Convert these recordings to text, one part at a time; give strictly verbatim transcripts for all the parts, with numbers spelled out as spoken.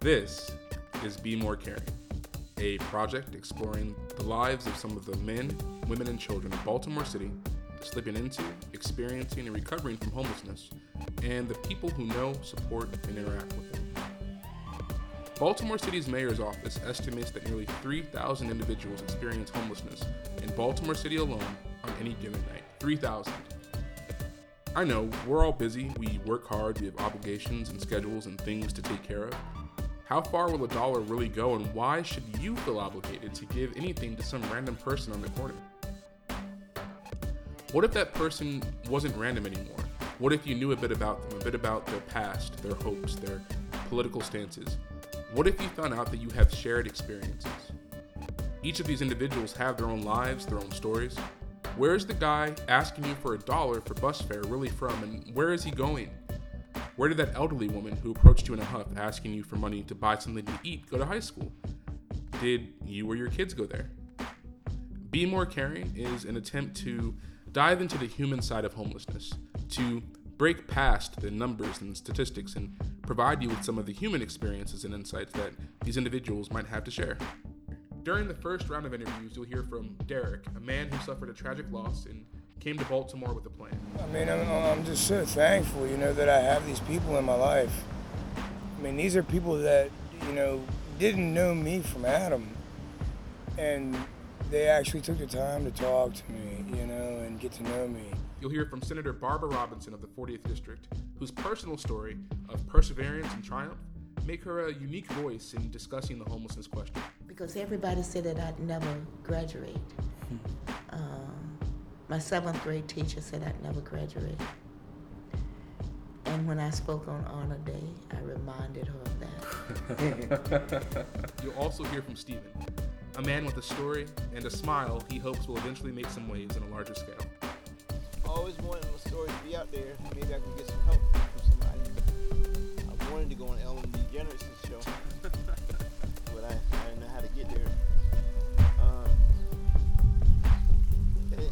This is Be More Caring, a project exploring the lives of some of the men, women, and children of Baltimore City slipping into, experiencing, and recovering from homelessness, and the people who know, support, and interact with them. Baltimore City's mayor's office estimates that nearly three thousand individuals experience homelessness in Baltimore City alone on any given night. three thousand. I know, we're all busy, we work hard, we have obligations and schedules and things to take care of. How far will a dollar really go, and why should you feel obligated to give anything to some random person on the corner? What if that person wasn't random anymore? What if you knew a bit about them, a bit about their past, their hopes, their political stances? What if you found out that you have shared experiences? Each of these individuals have their own lives, their own stories. Where is the guy asking you for a dollar for bus fare really from, and where is he going? Where did that elderly woman who approached you in a huff asking you for money to buy something to eat go to high school? Did you or your kids go there? Be More Caring is an attempt to dive into the human side of homelessness, to break past the numbers and statistics and provide you with some of the human experiences and insights that these individuals might have to share. During the first round of interviews, you'll hear from Derek, a man who suffered a tragic loss and came to Baltimore with a plan. I mean, I'm, I'm just so thankful, you know, that I have these people in my life. I mean, these are people that, you know, didn't know me from Adam, and they actually took the time to talk to me, you know, and get to know me. You'll hear from Senator Barbara Robinson of the fortieth District, whose personal story of perseverance and triumph make her a unique voice in discussing the homelessness question. Because everybody said that I'd never graduate. Hmm. Um, my seventh grade teacher said I'd never graduate. And when I spoke on Honor Day, I reminded her of that. You'll also hear from Steven, a man with a story and a smile he hopes will eventually make some waves on a larger scale. I always wanted my story to be out there. Maybe I can get some help from somebody. I wanted to go on Ellen DeGeneres' show, but I, I didn't know how to get there. Um,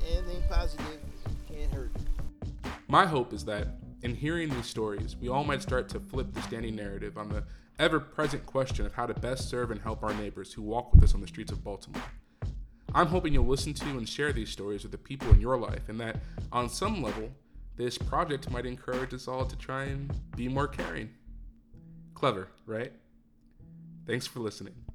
anything positive can't hurt. My hope is that in hearing these stories, we all might start to flip the standing narrative on the ever-present question of how to best serve and help our neighbors who walk with us on the streets of Baltimore. I'm hoping you'll listen to and share these stories with the people in your life, and that, on some level, this project might encourage us all to try and be more caring. Clever, right? Thanks for listening.